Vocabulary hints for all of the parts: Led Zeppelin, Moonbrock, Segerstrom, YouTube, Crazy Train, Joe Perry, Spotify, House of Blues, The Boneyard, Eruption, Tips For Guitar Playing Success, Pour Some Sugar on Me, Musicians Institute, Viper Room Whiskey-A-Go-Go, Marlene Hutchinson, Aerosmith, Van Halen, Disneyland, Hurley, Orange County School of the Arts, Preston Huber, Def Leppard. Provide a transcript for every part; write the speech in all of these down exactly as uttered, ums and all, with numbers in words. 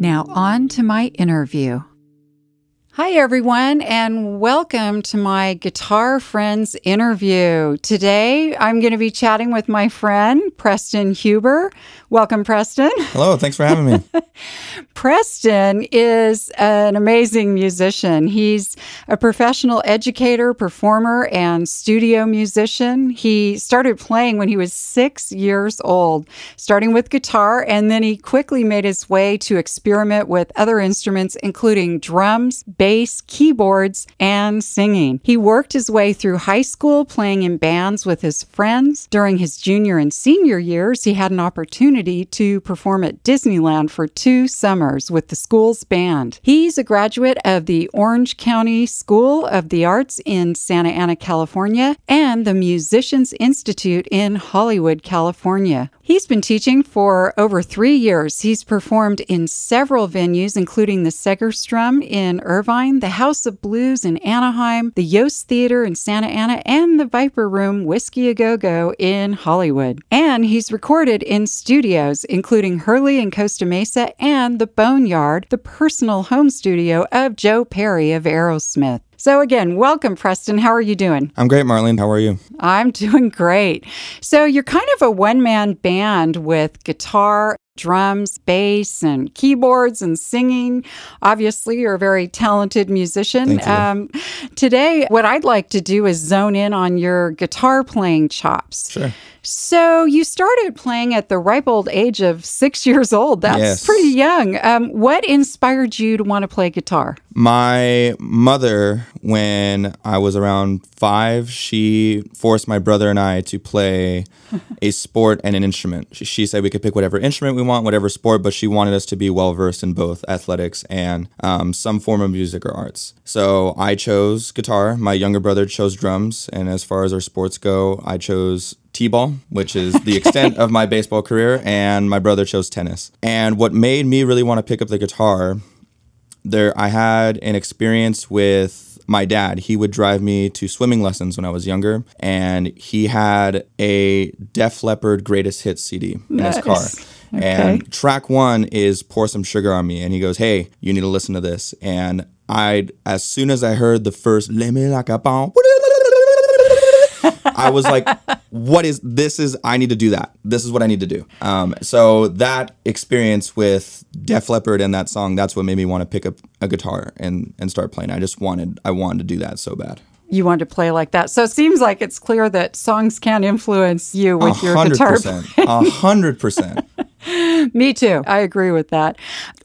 Now on to my interview. Hi everyone, and welcome to my Guitar Friends Interview. Today, I'm going to be chatting with my friend, Preston Huber. Welcome, Preston. Hello, thanks for having me. Preston is an amazing musician. He's a professional educator, performer, and studio musician. He started playing when he was six years old, starting with guitar, and then he quickly made his way to experiment with other instruments, including drums, bass, keyboards, and singing. He worked his way through high school playing in bands with his friends. During his junior and senior years, he had an opportunity to perform at Disneyland for two summers with the school's band. He's a graduate of the Orange County School of the Arts in Santa Ana, California, and the Musicians Institute in Hollywood, California. He's been teaching for over three years. He's performed in several venues, including the Segerstrom in Irvine, the House of Blues in Anaheim, the Yost Theater in Santa Ana, and the Viper Room Whiskey-A-Go-Go in Hollywood. And he's recorded in studios, including Hurley in Costa Mesa and the Boneyard, the personal home studio of Joe Perry of Aerosmith. So again, welcome, Preston. How are you doing? I'm great, Marlene. How are you? I'm doing great. So you're kind of a one-man band with guitar, drums, bass, and keyboards, and singing. Obviously, you're a very talented musician. Um, today, what I'd like to do is zone in on your guitar playing chops. Sure. So you started playing at the ripe old age of six years old. That's yes. pretty young. Um, what inspired you to want to play guitar? My mother, when I was around five, she forced my brother and I to play a sport and an instrument. She, she said we could pick whatever instrument we want, whatever sport, but she wanted us to be well-versed in both athletics and um, some form of music or arts. So I chose guitar. My younger brother chose drums. And as far as our sports go, I chose T-ball, which is the extent of my baseball career, and my brother chose tennis. And what made me really want to pick up the guitar, there I had an experience with my dad. He would drive me to swimming lessons when I was younger, and he had a Def Leppard Greatest Hits C D in nice. his car. Okay. And track one is Pour Some Sugar on Me, and he goes, hey, you need to listen to this. And I, as soon as I heard the first, let me like a bomb, I was like, what is this? Is I need to do that. This is what I need to do. Um, so that experience with Def Leppard and that song, that's what made me want to pick up a guitar and, and start playing. I just wanted, I wanted to do that so bad. You wanted to play like that. So it seems like it's clear that songs can influence you with your guitar playing. A hundred percent. Me too. I agree with that.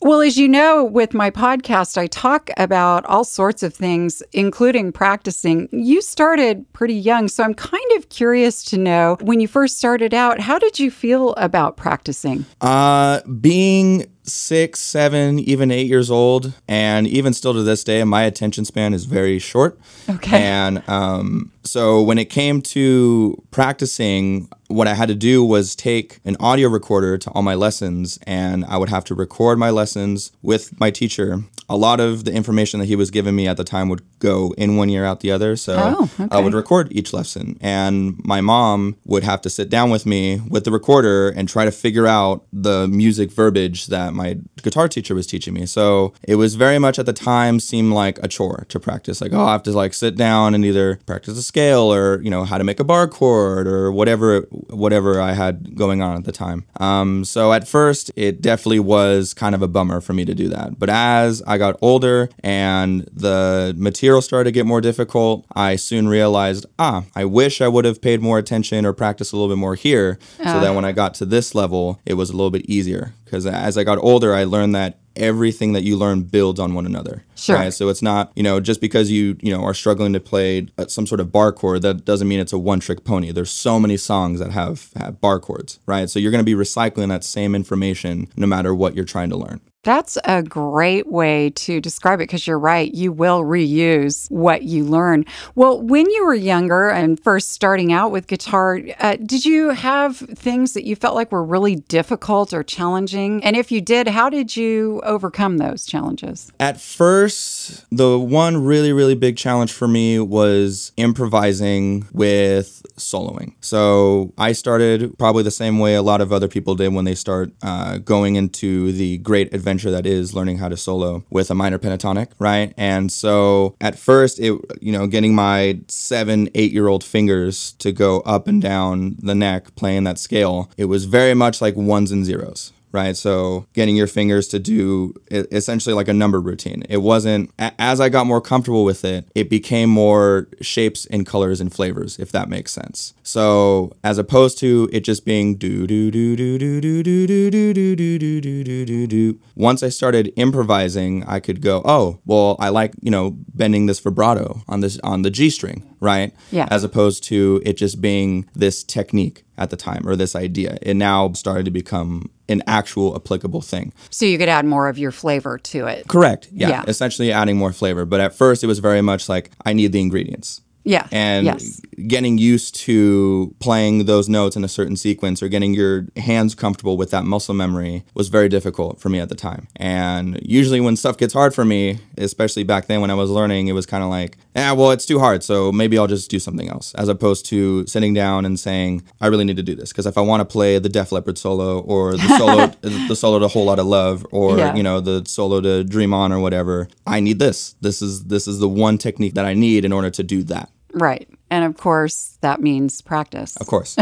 Well, as you know, with my podcast, I talk about all sorts of things, including practicing. You started pretty young, so I'm kind of curious to know, when you first started out, how did you feel about practicing? Uh, being six, seven, even eight years old, and even still to this day, my attention span is very short. Okay. And um, so when it came to practicing, what I had to do was take an audio recorder to all my lessons, and I would have to record my lessons with my teacher. A lot of the information that he was giving me at the time would go in one ear, out the other. So oh, okay. I would record each lesson, and my mom would have to sit down with me with the recorder and try to figure out the music verbiage that my guitar teacher was teaching me. So it was very much at the time seemed like a chore to practice. Like, oh, I have to like sit down and either practice a scale or, you know, how to make a bar chord or whatever whatever I had going on at the time. Um, so at first, it definitely was kind of a bummer for me to do that. But as I got older and the material started to get more difficult, I soon realized, ah, I wish I would have paid more attention or practiced a little bit more here, uh. so that when I got to this level, it was a little bit easier. Because as I got older, I learned that everything that you learn builds on one another. Sure. Right? So it's not, you know, just because you, you know, are struggling to play some sort of bar chord, that doesn't mean it's a one-trick pony. There's so many songs that have, have bar chords, right? So you're going to be recycling that same information no matter what you're trying to learn. That's a great way to describe it, because you're right. You will reuse what you learn. Well, when you were younger and first starting out with guitar, uh, did you have things that you felt like were really difficult or challenging? And if you did, how did you overcome those challenges? At first, the one really, really big challenge for me was improvising with soloing. So I started probably the same way a lot of other people did when they start uh, going into the great adventure that is learning how to solo with a minor pentatonic, right? And so at first, it, you know, getting my seven, eight-year-old fingers to go up and down the neck playing that scale, it was very much like ones and zeros, right? So getting your fingers to do essentially like a number routine. It wasn't, as I got more comfortable with it, it became more shapes and colors and flavors, if that makes sense. So as opposed to it just being do, do, do, do, do, do, do, do, do, do, do, do, do, do, do. Once I started improvising, I could go, oh, well, I like, you know, bending this vibrato on this, on the G string, right? Yeah. As opposed to it just being this technique at the time, or this idea. It now started to become an actual applicable thing. So you could add more of your flavor to it. Correct. Yeah. yeah. Essentially adding more flavor. But at first it was very much like, I need the ingredients. Yeah. And yes. getting used to playing those notes in a certain sequence, or getting your hands comfortable with that muscle memory, was very difficult for me at the time. And usually when stuff gets hard for me, especially back then when I was learning, it was kind of like, ah, well, it's too hard, so maybe I'll just do something else. As opposed to sitting down and saying, I really need to do this. Because if I want to play the Def Leppard solo, or the solo the solo to Whole Lotta Love, or yeah. you know, the solo to Dream On or whatever, I need this. This is this is the one technique that I need in order to do that. Right. And of course, that means practice. Of course.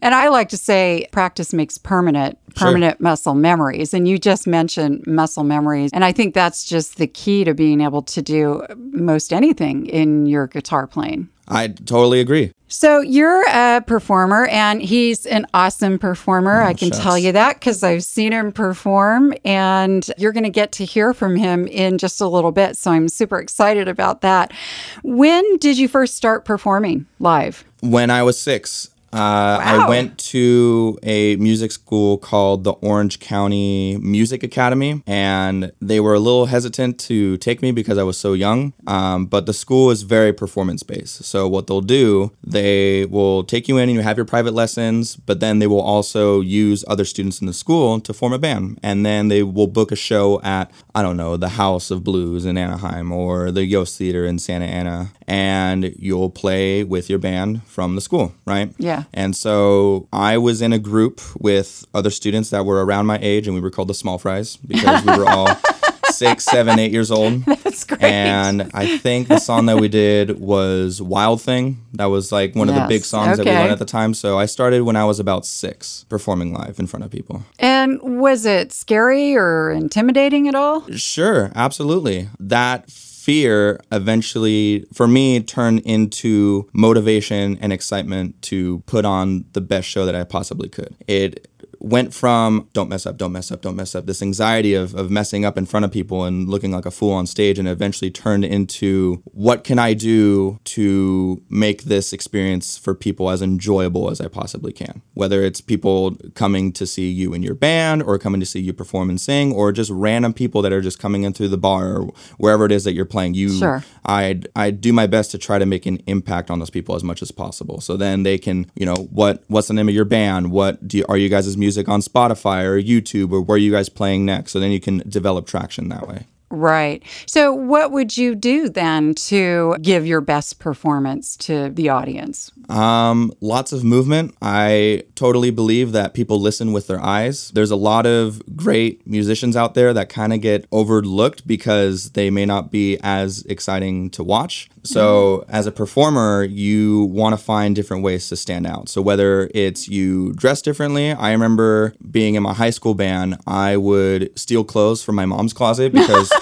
And I like to say practice makes permanent, permanent sure. muscle memories. And you just mentioned muscle memories. And I think that's just the key to being able to do most anything in your guitar playing. I totally agree. So you're a performer, and he's an awesome performer. Oh, I can shucks. tell you that because I've seen him perform, and you're going to get to hear from him in just a little bit. So I'm super excited about that. When did you first start performing live? When I was six. Uh, wow. I went to a music school called the Orange County Music Academy, and they were a little hesitant to take me because I was so young, um, but the school is very performance-based. So what they'll do, they will take you in and you have your private lessons, but then they will also use other students in the school to form a band, and then they will book a show at, I don't know, the House of Blues in Anaheim or the Yost Theater in Santa Ana, and you'll play with your band from the school, right? Yeah. And so I was in a group with other students that were around my age, and we were called the Small Fries because we were all six, seven, eight years old. That's great. And I think the song that we did was Wild Thing. That was like one yes. of the big songs okay. that we learned at the time. So I started when I was about six, performing live in front of people. And was it scary or intimidating at all? Sure, absolutely. That fear eventually, for me, turned into motivation and excitement to put on the best show that I possibly could. It went from don't mess up, don't mess up, don't mess up, this anxiety of, of messing up in front of people and looking like a fool on stage, and eventually turned into what can I do to make this experience for people as enjoyable as I possibly can. Whether it's people coming to see you in your band, or coming to see you perform and sing, or just random people that are just coming in through the bar or wherever it is that you're playing. You, sure. I I do my best to try to make an impact on those people as much as possible. So then they can, you know, what what's the name of your band? What do you, are you guys as music music on Spotify or YouTube, or where are you guys playing next? So then you can develop traction that way. Right. So what would you do then to give your best performance to the audience? Um, lots of movement. I totally believe that people listen with their eyes. There's a lot of great musicians out there that kind of get overlooked because they may not be as exciting to watch. So as a performer, you want to find different ways to stand out. So whether it's you dress differently, I remember being in my high school band, I would steal clothes from my mom's closet because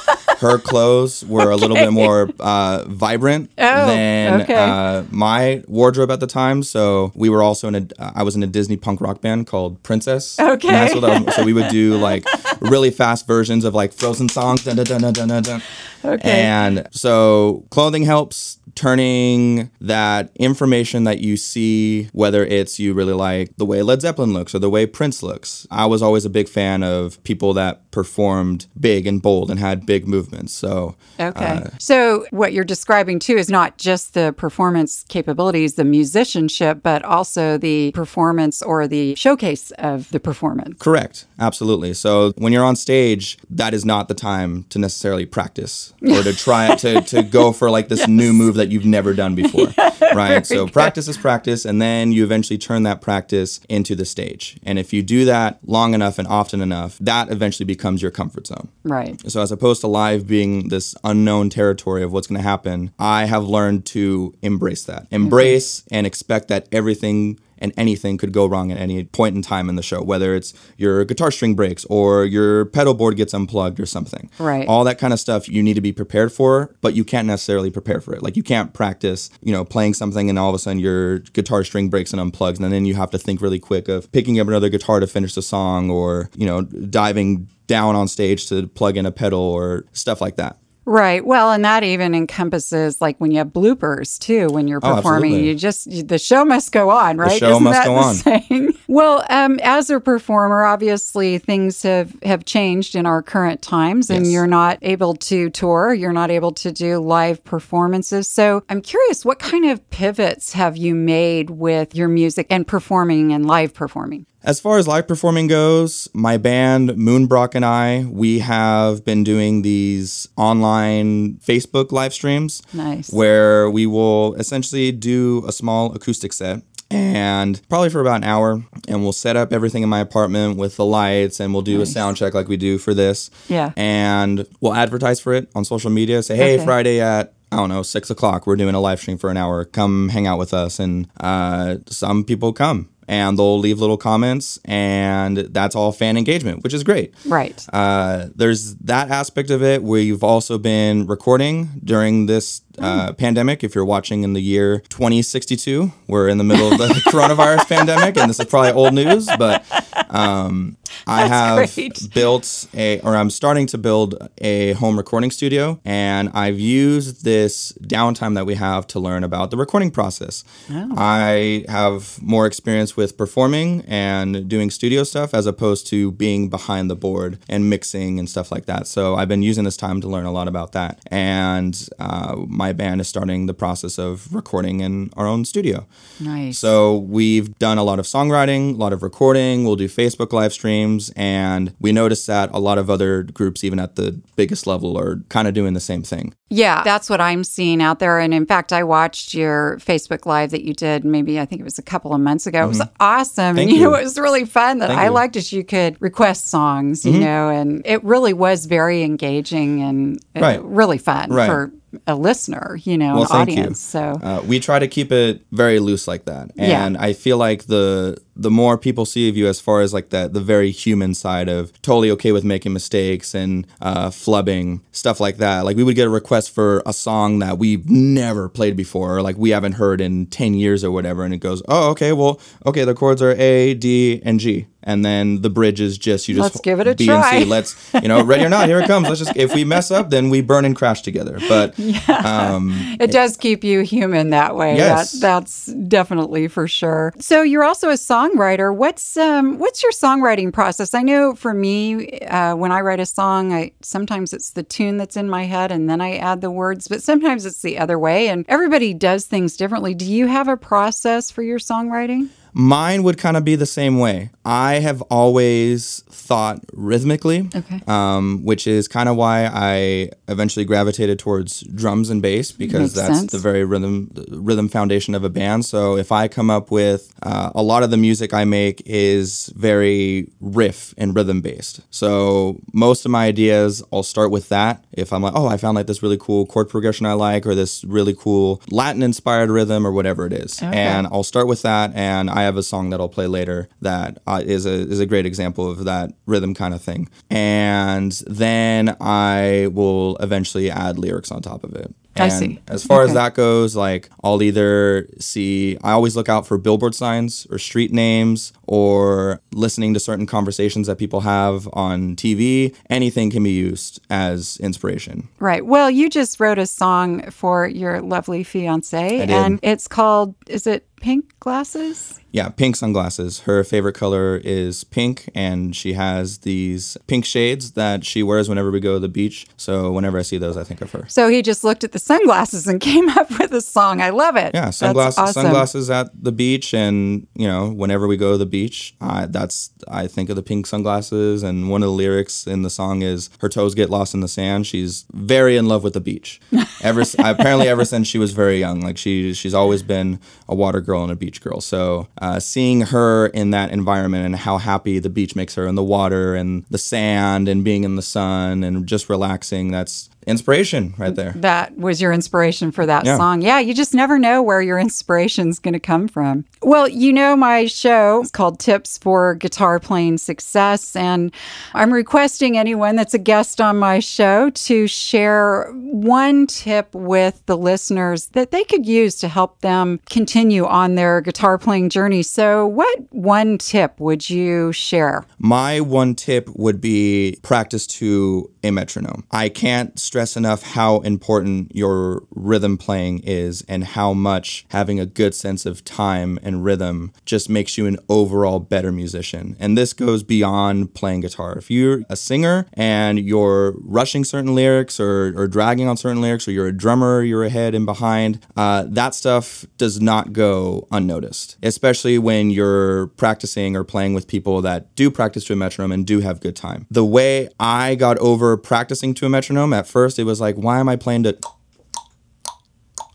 her clothes were okay. a little bit more uh, vibrant oh, than okay. uh, my wardrobe at the time. So we were also in a, uh, I was in a Disney punk rock band called Princess. Okay. In high school. That was, so we would do like really fast versions of like Frozen songs. Dun, dun, dun, dun, dun, dun. Okay. And so clothing helps, turning that information that you see, whether it's you really like the way Led Zeppelin looks or the way Prince looks. I was always a big fan of people that performed big and bold and had big movements. So, okay. Uh, so what you're describing too is not just the performance capabilities, the musicianship, but also the performance or the showcase of the performance. Correct. Absolutely. So when you're on stage, that is not the time to necessarily practice or to try to, to go for like this yes. new move that you've never done before. Yeah, right. So good. Practice is practice. And then you eventually turn that practice into the stage. And if you do that long enough and often enough, that eventually becomes your comfort zone. Right. So as opposed to live being this unknown territory of what's going to happen, I have learned to embrace that. Embrace mm-hmm. and expect that everything and anything could go wrong at any point in time in the show, whether it's your guitar string breaks or your pedal board gets unplugged or something. Right. All that kind of stuff you need to be prepared for, but you can't necessarily prepare for it. Like you can't practice, you know, playing something and all of a sudden your guitar string breaks and unplugs, and then you have to think really quick of picking up another guitar to finish the song or, you know, diving down on stage to plug in a pedal or stuff like that. Right. Well, and that even encompasses like when you have bloopers too, when you're performing, oh, you just, you, the show must go on, right? The show Isn't must that go the on. Saying? Well, um, as a performer, obviously things have, have changed in our current times and yes. you're not able to tour, you're not able to do live performances. So I'm curious, what kind of pivots have you made with your music and performing and live performing? As far as live performing goes, my band, Moonbrock and I, we have been doing these online Facebook live streams. Nice. Where we will essentially do a small acoustic set. And probably for about an hour, and we'll set up everything in my apartment with the lights, and we'll do nice. a sound check like we do for this. Yeah. And we'll advertise for it on social media. Say, hey, okay. Friday at, I don't know, six o'clock, we're doing a live stream for an hour. Come hang out with us. And uh, some people come. And they'll leave little comments, and that's all fan engagement, which is great. Right. Uh, there's that aspect of it. We've also been recording during this uh, mm. pandemic. If you're watching in the year twenty sixty-two, we're in the middle of the coronavirus pandemic, and this is probably old news, but um, I have great. built a, or I'm starting to build a home recording studio, and I've used this downtime that we have to learn about the recording process. Oh. I have more experience with performing and doing studio stuff as opposed to being behind the board and mixing and stuff like that. So I've been using this time to learn a lot about that. And uh, my band is starting the process of recording in our own studio. Nice. So we've done a lot of songwriting, a lot of recording. We'll do Facebook live streams. And we noticed that a lot of other groups, even at the biggest level, are kind of doing the same thing. Yeah, that's what I'm seeing out there. And in fact, I watched your Facebook Live that you did maybe, I think it was a couple of months ago. Mm-hmm. It was awesome. Thank and you, you know, it was really fun that Thank I you. liked it. You could request songs, mm-hmm. you know, and it really was very engaging and right. really fun right. for a listener, you know, well, an audience. So uh, we try to keep it very loose like that. And yeah. I feel like the the more people see of you as far as like that, the very human side of totally okay with making mistakes and uh, flubbing, stuff like that. Like we would get a request for a song that we've never played before, or like we haven't heard in ten years or whatever. And it goes, oh, okay, well, okay, the chords are A, D, and G. And then the bridge is just, you just let's give it a B try. And C. Let's, you know, ready or not, here it comes. Let's just, if we mess up, then we burn and crash together. But yeah. um, it does it, keep you human that way. Yes. That, that's definitely for sure. So you're also a songwriter. What's um, what's your songwriting process? I know for me, uh, when I write a song, I sometimes it's the tune that's in my head and then I add the words, but sometimes it's the other way. And everybody does things differently. Do you have a process for your songwriting? Mine would kind of be the same way. I have always thought rhythmically, okay. um, which is kind of why I eventually gravitated towards drums and bass, because Makes that's sense. the very rhythm rhythm foundation of a band. So if I come up with uh, a lot of the music I make is very riff and rhythm based. So most of my ideas, I'll start with that. If I'm like, oh, I found like this really cool chord progression I like, or this really cool Latin inspired rhythm, or whatever it is, okay. and I'll start with that, and I have a song that I'll play later that uh, is a is a great example of that rhythm kind of thing. And then I will eventually add lyrics on top of it. And I see. As far okay. as that goes, like I'll either see, I always look out for billboard signs or street names, or listening to certain conversations that people have on T V. Anything can be used as inspiration. Right. Well, you just wrote a song for your lovely fiance, and it's called, is it Pink Glasses? Yeah, pink sunglasses. Her favorite color is pink, and she has these pink shades that she wears whenever we go to the beach. So whenever I see those, I think of her. So he just looked at the sunglasses and came up with a song. I love it. Yeah, sunglasses, awesome. sunglasses at the beach, and you know, whenever we go to the beach, I, that's I think of the pink sunglasses. And one of the lyrics in the song is, "Her toes get lost in the sand." She's very in love with the beach. Ever apparently, ever since she was very young, like she she's always been a water girl and a beach girl. So. Um, Uh, seeing her in that environment and how happy the beach makes her, and the water and the sand and being in the sun and just relaxing, that's inspiration right there. That was your inspiration for that yeah. song. Yeah, you just never know where your inspiration's going to come from. Well, you know, my show is called Tips for Guitar Playing Success, and I'm requesting anyone that's a guest on my show to share one tip with the listeners that they could use to help them continue on their guitar playing journey. So what one tip would you share? My one tip would be practice to a metronome. I can't stress Stress enough how important your rhythm playing is, and how much having a good sense of time and rhythm just makes you an overall better musician. And this goes beyond playing guitar. If you're a singer and you're rushing certain lyrics, or, or dragging on certain lyrics, or you're a drummer, you're ahead and behind, uh, that stuff does not go unnoticed, especially when you're practicing or playing with people that do practice to a metronome and do have good time. The way I got over practicing to a metronome at first, it was like, why am I playing to...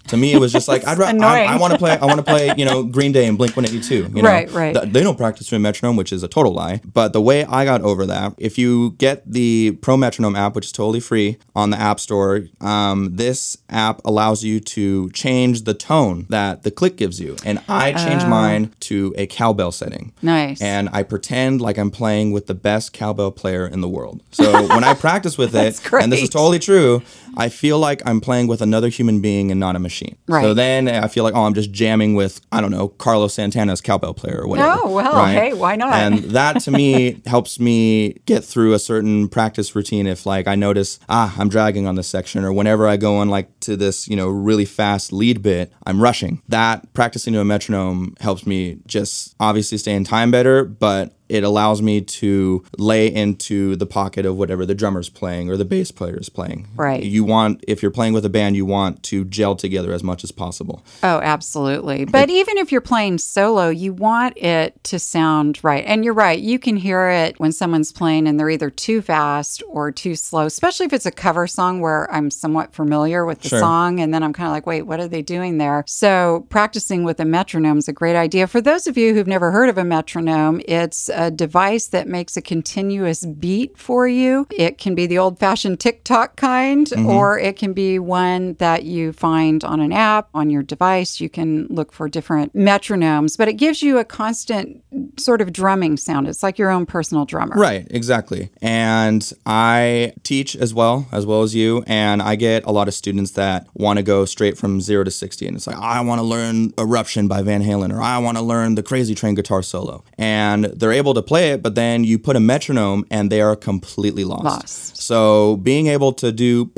To me, it was just like, I'd ra- I, I want to play, I want to play, you know, Green Day and Blink one eighty-two. You know? Right, right. The, they don't practice to a metronome, which is a total lie. But the way I got over that, if you get the Pro Metronome app, which is totally free on the App Store, um, this app allows you to change the tone that the click gives you. And I changed uh, mine to a cowbell setting. Nice. And I pretend like I'm playing with the best cowbell player in the world. So when I practice with it, great. And this is totally true, I feel like I'm playing with another human being and not a machine. Right. So then I feel like, oh, I'm just jamming with, I don't know, Carlos Santana's cowbell player or whatever. Oh, well, right? Hey, why not? And that to me helps me get through a certain practice routine. If like I notice, ah, I'm dragging on this section, or whenever I go on like to this, you know, really fast lead bit, I'm rushing. That practicing to a metronome helps me just obviously stay in time better, but it allows me to lay into the pocket of whatever the drummer's playing or the bass player is playing. Right. You want, if you're playing with a band, you want to gel together as much as possible. Oh, absolutely. But it, even if you're playing solo, you want it to sound right. And you're right. You can hear it when someone's playing and they're either too fast or too slow, especially if it's a cover song where I'm somewhat familiar with the sure. song. And then I'm kind of like, wait, what are they doing there? So practicing with a metronome is a great idea. For those of you who've never heard of a metronome, it's a device that makes a continuous beat for you. It can be the old-fashioned tick-tock kind, mm-hmm. or it can be one that you find on an app, on your device. You can look for different metronomes, but it gives you a constant sort of drumming sound. It's like your own personal drummer. Right, exactly. And I teach as well, as well as you, and I get a lot of students that want to go straight from zero to sixty, and it's like, I want to learn Eruption by Van Halen, or I want to learn the Crazy Train guitar solo. And they're able to play it, but then you put a metronome and they are completely lost. lost. So being able to do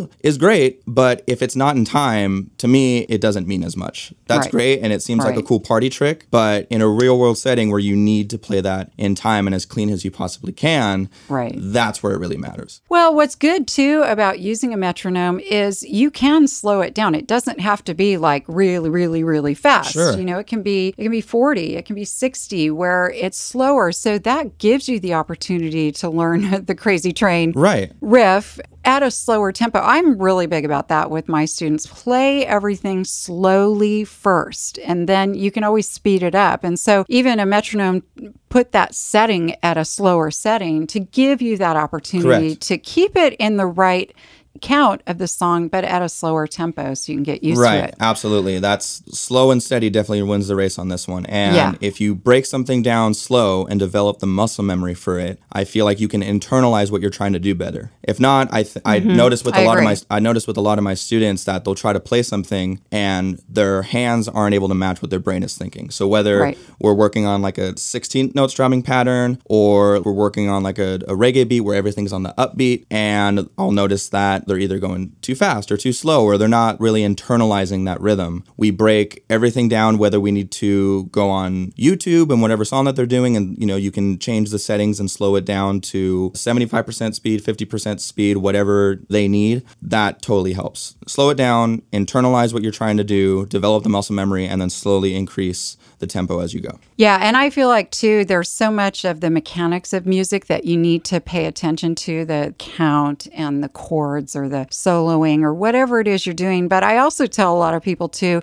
woo, is great, but if it's not in time, to me, it doesn't mean as much. That's right. Great, and it seems right. like a cool party trick, but in a real-world setting where you need to play that in time and as clean as you possibly can, right. that's where it really matters. Well, what's good, too, about using a metronome is you can slow it down. It doesn't have to be, like, really, really, really fast. Sure. You know, it can be it can be forty, it can be sixty, where it's slower, so that gives you the opportunity to learn the Crazy Train right. riff at a slower tempo. I'm really big about that with my students. Play everything slowly first, and then you can always speed it up. And so even a metronome, put that setting at a slower setting to give you that opportunity Correct. To keep it in the right count of the song, but at a slower tempo so you can get used right, to it. Right, absolutely. That's slow and steady definitely wins the race on this one. And yeah. if you break something down slow and develop the muscle memory for it, I feel like you can internalize what you're trying to do better. If not, I th- mm-hmm. I notice with a I lot agree. of my I notice with a lot of my students that they'll try to play something and their hands aren't able to match what their brain is thinking. So whether right. we're working on like a sixteenth note strumming pattern or we're working on like a, a reggae beat where everything's on the upbeat, and I'll notice that they're either going too fast or too slow, or they're not really internalizing that rhythm. We break everything down, whether we need to go on YouTube and whatever song that they're doing, and you know, you can change the settings and slow it down to seventy-five percent speed, fifty percent speed, whatever they need. That totally helps. Slow it down, internalize what you're trying to do, develop the muscle memory, and then slowly increase the tempo as you go. Yeah, and I feel like too, there's so much of the mechanics of music that you need to pay attention to, the count and the chords or the soloing or whatever it is you're doing. But I also tell a lot of people too,